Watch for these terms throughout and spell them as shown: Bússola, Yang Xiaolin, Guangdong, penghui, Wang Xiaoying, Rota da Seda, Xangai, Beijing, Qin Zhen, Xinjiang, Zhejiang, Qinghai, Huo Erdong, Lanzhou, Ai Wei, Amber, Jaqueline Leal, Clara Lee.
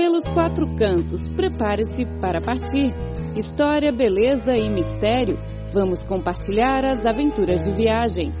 pelos quatro cantos, prepare-se para partir. História, beleza e mistério. Vamos compartilhar as aventuras de viagem.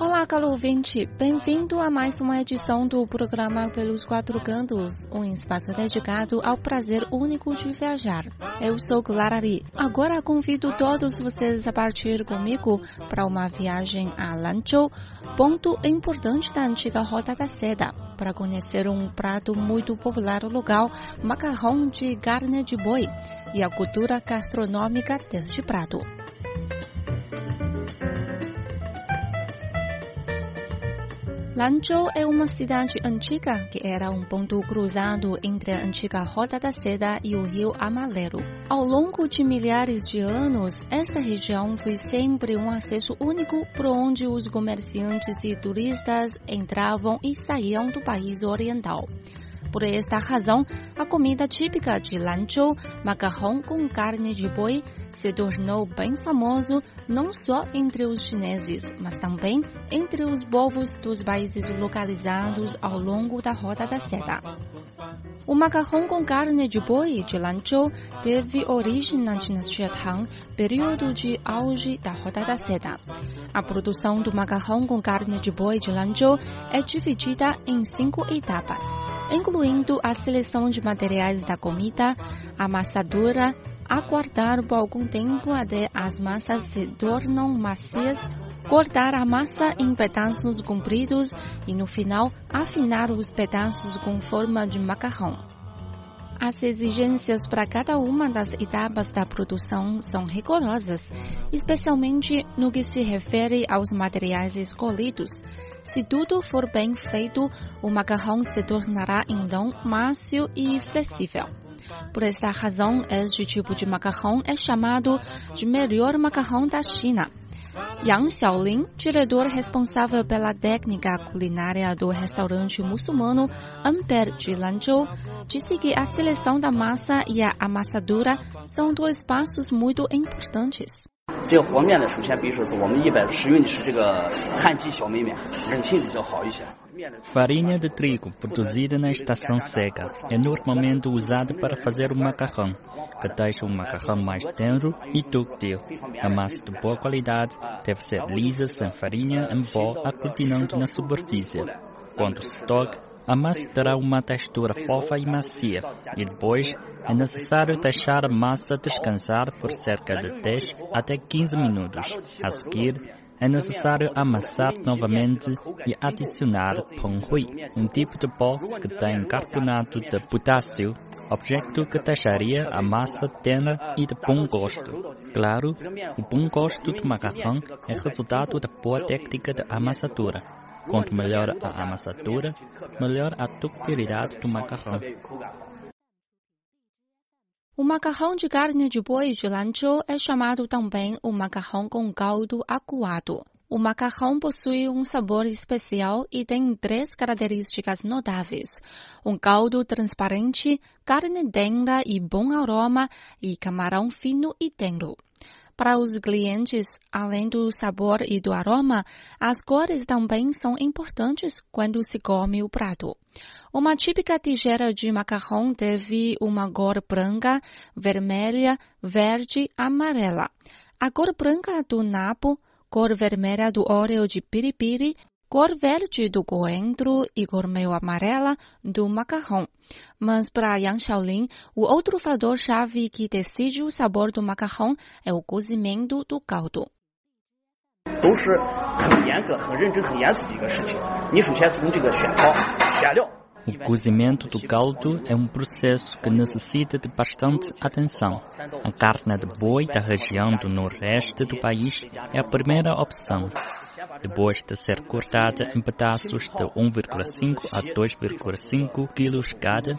Olá, caro ouvinte. Bem-vindo a mais uma edição do programa Pelos Quatro Cantos, um espaço dedicado ao prazer único de viajar. Eu sou Clara Lee. Agora convido todos vocês a partir comigo para uma viagem a Lanzhou, ponto importante da antiga Rota da Seda, para conhecer um prato muito popular local, macarrão de carne de boi, e a cultura gastronômica deste prato. Lanzhou é uma cidade antiga que era um ponto cruzado entre a antiga Rota da Seda e o Rio Amarelo. Ao longo de milhares de anos, esta região foi sempre um acesso único por onde os comerciantes e turistas entravam e saíam do país oriental. Por esta razão, a comida típica de Lanzhou, macarrão com carne de boi, se tornou bem famoso não só entre os chineses, mas também entre os povos dos países localizados ao longo da Rota da Seda. O macarrão com carne de boi de Lanzhou teve origem na dinastia Tang, período de auge da Rota da Seda. A produção do macarrão com carne de boi de Lanzhou é dividida em 5 etapas, incluindo a seleção de materiais da comida, a amassadura, aguardar por algum tempo até as massas se tornam macias, cortar a massa em pedaços compridos e, no final, afinar os pedaços com forma de macarrão. As exigências para cada uma das etapas da produção são rigorosas, especialmente no que se refere aos materiais escolhidos. Se tudo for bem feito, o macarrão se tornará então macio e flexível. Por esta razão, este tipo de macarrão é chamado de melhor macarrão da China. Yang Xiaolin, diretor responsável pela técnica culinária do restaurante muçulmano Amber de Lanzhou, disse que a seleção da massa e a amassadura são dois passos muito importantes. Farinha de trigo produzida na estação seca é normalmente usada para fazer o macarrão, que deixa o macarrão mais tenro e dúctil. A massa de boa qualidade deve ser lisa, sem farinha em pó aglutinando na superfície. Quando se toca, a massa terá uma textura fofa e macia, e depois é necessário deixar a massa descansar por cerca de 10 até 15 minutos. A seguir, é necessário amassar novamente e adicionar penghui, um tipo de pó que tem carbonato de potássio, objeto que deixaria a massa tenra e de bom gosto. Claro, o bom gosto do macarrão é resultado da boa técnica de amassadura. Quanto melhor a amassadura, melhor a ductilidade do macarrão. O macarrão de carne de boi de Lanzhou é chamado também o macarrão com caldo aguado. O macarrão possui um sabor especial e tem 3 características notáveis: um caldo transparente, carne denga e bom aroma, e camarão fino e tenro. Para os clientes, além do sabor e do aroma, as cores também são importantes quando se come o prato. Uma típica tigela de macarrão teve uma cor branca, vermelha, verde, amarela. A cor branca do nabo, cor vermelha do óleo de piripiri, cor verde do coentro e cor meio amarela do macarrão. Mas para Yang Xiaolin, o outro fator-chave que decide o sabor do macarrão é o cozimento do caldo. O cozimento do caldo é um processo que necessita de bastante atenção. A carne de boi da região do nordeste do país é a primeira opção. Depois de ser cortada em pedaços de 1,5 a 2,5 kg cada,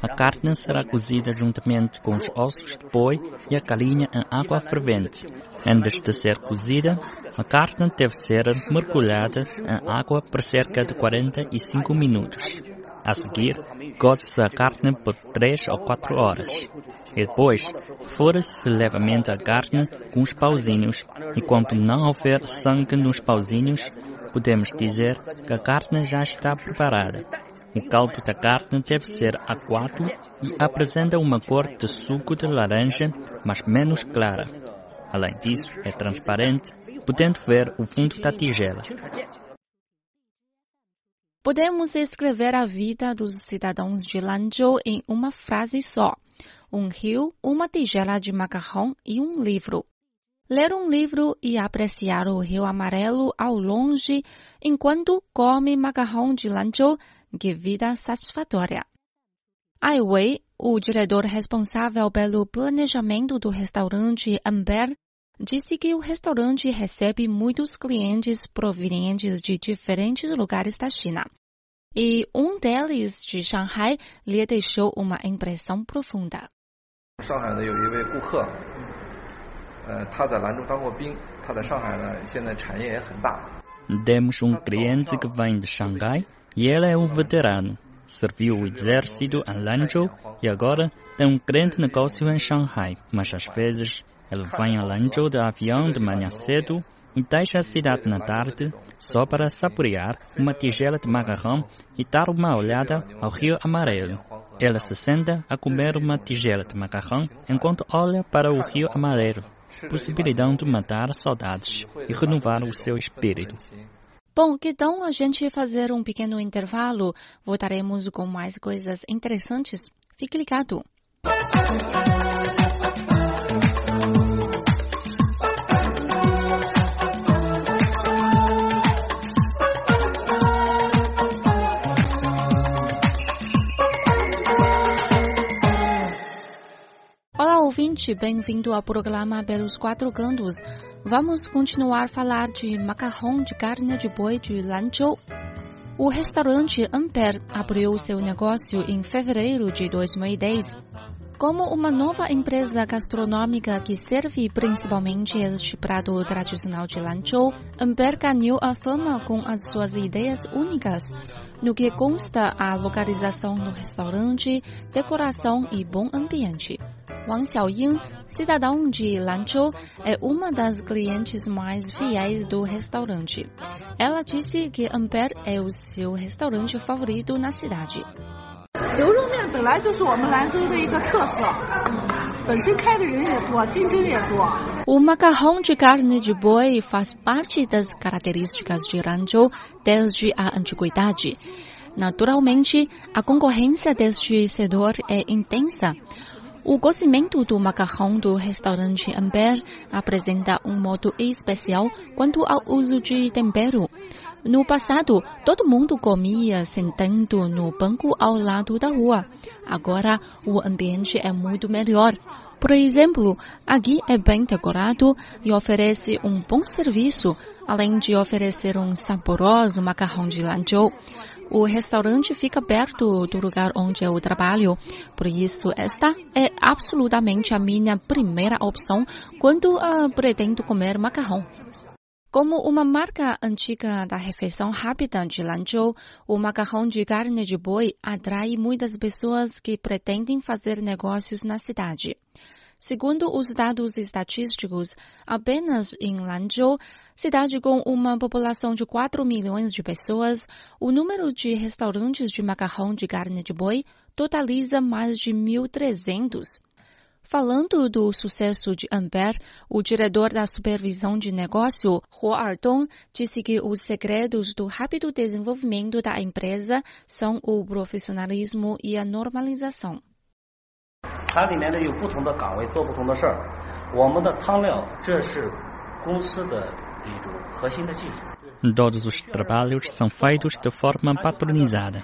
a carne será cozida juntamente com os ossos de boi e a galinha em água fervente. Antes de ser cozida, a carne deve ser mergulhada em água por cerca de 45 minutos. A seguir, coze-se a carne por 3 ou 4 horas. E depois, fora-se levemente a carne com os pauzinhos. Enquanto não houver sangue nos pauzinhos, podemos dizer que a carne já está preparada. O caldo da carne deve ser aquado e apresenta uma cor de suco de laranja, mas menos clara. Além disso, é transparente, podendo ver o fundo da tigela. Podemos escrever a vida dos cidadãos de Lanzhou em uma frase só. Um rio, uma tigela de macarrão e um livro. Ler um livro e apreciar o rio amarelo ao longe enquanto come macarrão de Lanzhou, que vida satisfatória. Ai Wei, o diretor responsável pelo planejamento do restaurante Amber, disse que o restaurante recebe muitos clientes provenientes de diferentes lugares da China. E um deles, de Xangai, lhe deixou uma impressão profunda. Temos um cliente que vem de Xangai e ele é um veterano. Serviu o exército em Lanzhou e agora tem um grande negócio em Xangai. Mas às vezes ele vem a Lanzhou de avião de manhã cedo e deixa a cidade na tarde só para saborear uma tigela de macarrão e dar uma olhada ao rio amarelo. Ele se senta a comer uma tigela de macarrão enquanto olha para o rio amarelo, possibilitando matar saudades e renovar o seu espírito. Bom, que tal a gente fazer um pequeno intervalo? Voltaremos com mais coisas interessantes. Fique ligado! Olá, ouvinte! Bem-vindo ao programa Pelos Quatro Cantos. Vamos continuar a falar de macarrão de carne de boi de Lanzhou. O restaurante Amber abriu seu negócio em fevereiro de 2010. Como uma nova empresa gastronômica que serve principalmente este prato tradicional de Lanzhou, Amber ganhou a fama com as suas ideias únicas, no que consta a localização do restaurante, decoração e bom ambiente. Wang Xiaoying, cidadão de Lanzhou, é uma das clientes mais fiéis do restaurante. Ela disse que Amber é o seu restaurante favorito na cidade. O macarrão de carne de boi faz parte das características de Lanzhou desde a antiguidade. Naturalmente, a concorrência deste setor é intensa. O cozimento do macarrão do restaurante Amber apresenta um modo especial quanto ao uso de tempero. No passado, todo mundo comia sentando no banco ao lado da rua. Agora, o ambiente é muito melhor. Por exemplo, aqui é bem decorado e oferece um bom serviço, além de oferecer um saboroso macarrão de Lanzhou. O restaurante fica perto do lugar onde eu trabalho, por isso esta é absolutamente a minha primeira opção quando pretendo comer macarrão. Como uma marca antiga da refeição rápida de Lanzhou, o macarrão de carne de boi atrai muitas pessoas que pretendem fazer negócios na cidade. Segundo os dados estatísticos, apenas em Lanzhou, cidade com uma população de 4 milhões de pessoas, o número de restaurantes de macarrão de carne de boi totaliza mais de 1.300. Falando do sucesso de Amber, o diretor da supervisão de negócio, Huo Erdong, disse que os segredos do rápido desenvolvimento da empresa são o profissionalismo e a normalização. Todos os trabalhos são feitos de forma padronizada.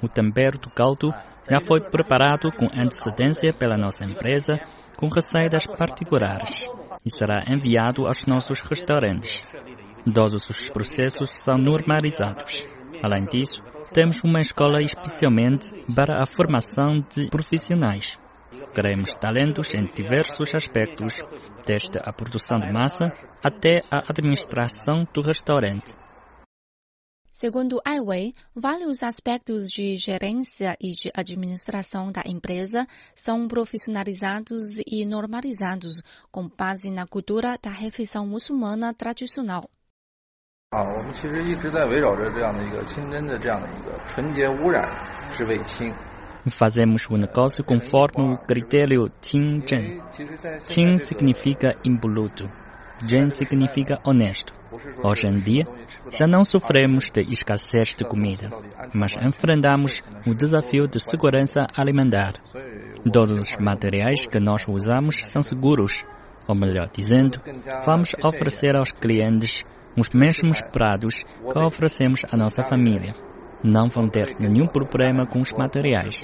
O tempero do caldo já foi preparado com antecedência pela nossa empresa, com receitas particulares, e será enviado aos nossos restaurantes. Todos os processos são normalizados. Além disso, temos uma escola especialmente para a formação de profissionais. Queremos talentos em diversos aspectos, desde a produção de massa até a administração do restaurante. Segundo Ai Wei, vários aspectos de gerência e de administração da empresa são profissionalizados e normalizados com base na cultura da refeição muçulmana tradicional. Fazemos o negócio conforme o critério Qin Zhen. Qin significa impoluto. Zhen significa honesto. Hoje em dia, já não sofremos de escassez de comida, mas enfrentamos o desafio de segurança alimentar. Todos os materiais que nós usamos são seguros, ou melhor dizendo, vamos oferecer aos clientes os mesmos pratos que oferecemos à nossa família. Não vão ter nenhum problema com os materiais.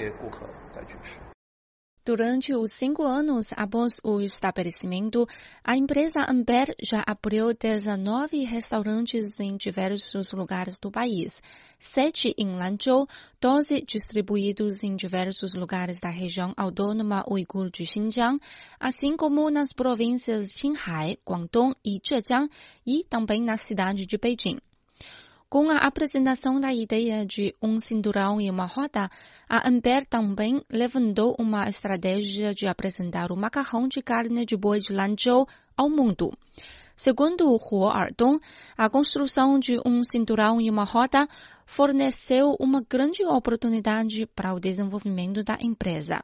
Durante os 5 anos após o estabelecimento, a empresa Amber já abriu 19 restaurantes em diversos lugares do país, 7 em Lanzhou, 12 distribuídos em diversos lugares da região autônoma uigur de Xinjiang, assim como nas províncias Qinghai, Guangdong e Zhejiang e também na cidade de Beijing. Com a apresentação da ideia de um cinturão e uma roda, a Amber também levantou uma estratégia de apresentar o macarrão de carne de boi de Lanzhou ao mundo. Segundo Huo Erdong, a construção de um cinturão e uma roda forneceu uma grande oportunidade para o desenvolvimento da empresa.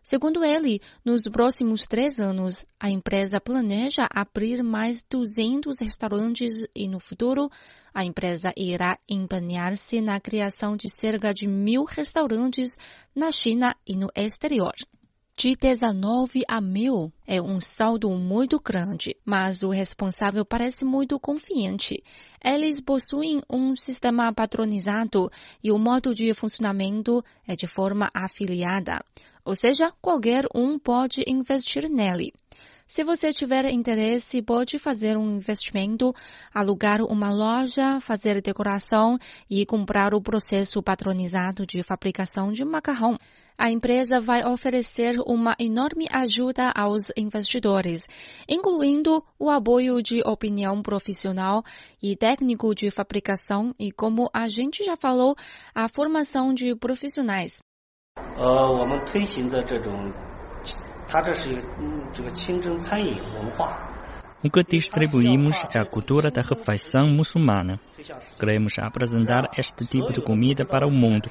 Segundo ele, nos próximos 3 anos, a empresa planeja abrir mais 200 restaurantes e, no futuro, a empresa irá empenhar-se na criação de cerca de 1.000 restaurantes na China e no exterior. De 19 a 1.000 é um saldo muito grande, mas o responsável parece muito confiante. Eles possuem um sistema patronizado e o modo de funcionamento é de forma afiliada. Ou seja, qualquer um pode investir nele. Se você tiver interesse, pode fazer um investimento, alugar uma loja, fazer decoração e comprar o processo patronizado de fabricação de macarrão. A empresa vai oferecer uma enorme ajuda aos investidores, incluindo o apoio de opinião profissional e técnico de fabricação e, como a gente já falou, a formação de profissionais. O que distribuímos é a cultura da refeição muçulmana. Queremos apresentar este tipo de comida para o mundo,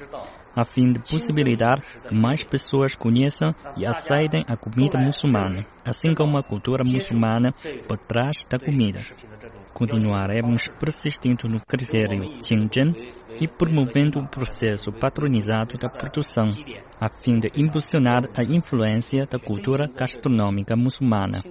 a fim de possibilitar que mais pessoas conheçam e aceitem a comida muçulmana, assim como a cultura muçulmana por trás da comida. Continuaremos persistindo no critério Qinzhen e promovendo o processo patronizado da produção, a fim de impulsionar a influência da cultura gastronômica muçulmana.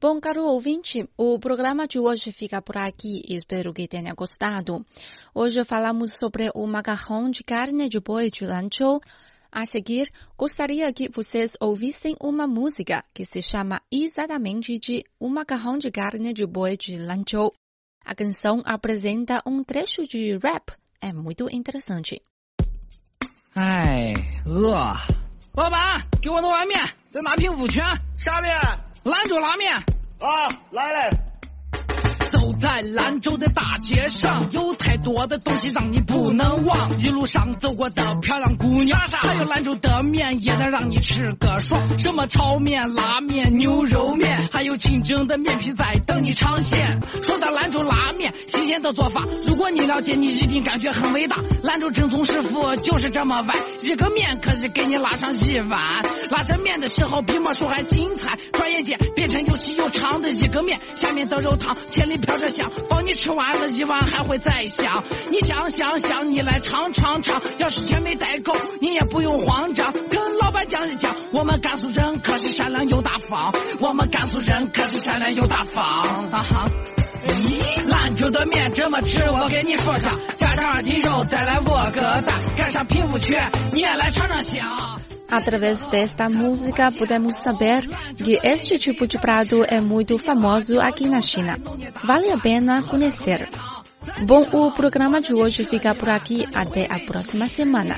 Bom, caro ouvinte, o programa de hoje fica por aqui. Espero que tenha gostado. Hoje falamos sobre o macarrão de carne de boi de Lanzhou. A seguir, gostaria que vocês ouvissem uma música que se chama exatamente de O Macarrão de Carne de Boi de Lanzhou. A canção apresenta um trecho de rap. É muito interessante. Ai,走在兰州的大街上 下面的肉汤千里飘着响，包你吃完了一碗还会再响。 兰州的面这么吃 我给你说下， 加上2斤肉再来握个蛋， 盖上拼五缺你也来尝尝香。Através desta música, podemos saber que este tipo de prato é muito famoso aqui na China. Vale a pena conhecer. Bom, o programa de hoje fica por aqui. Até a próxima semana.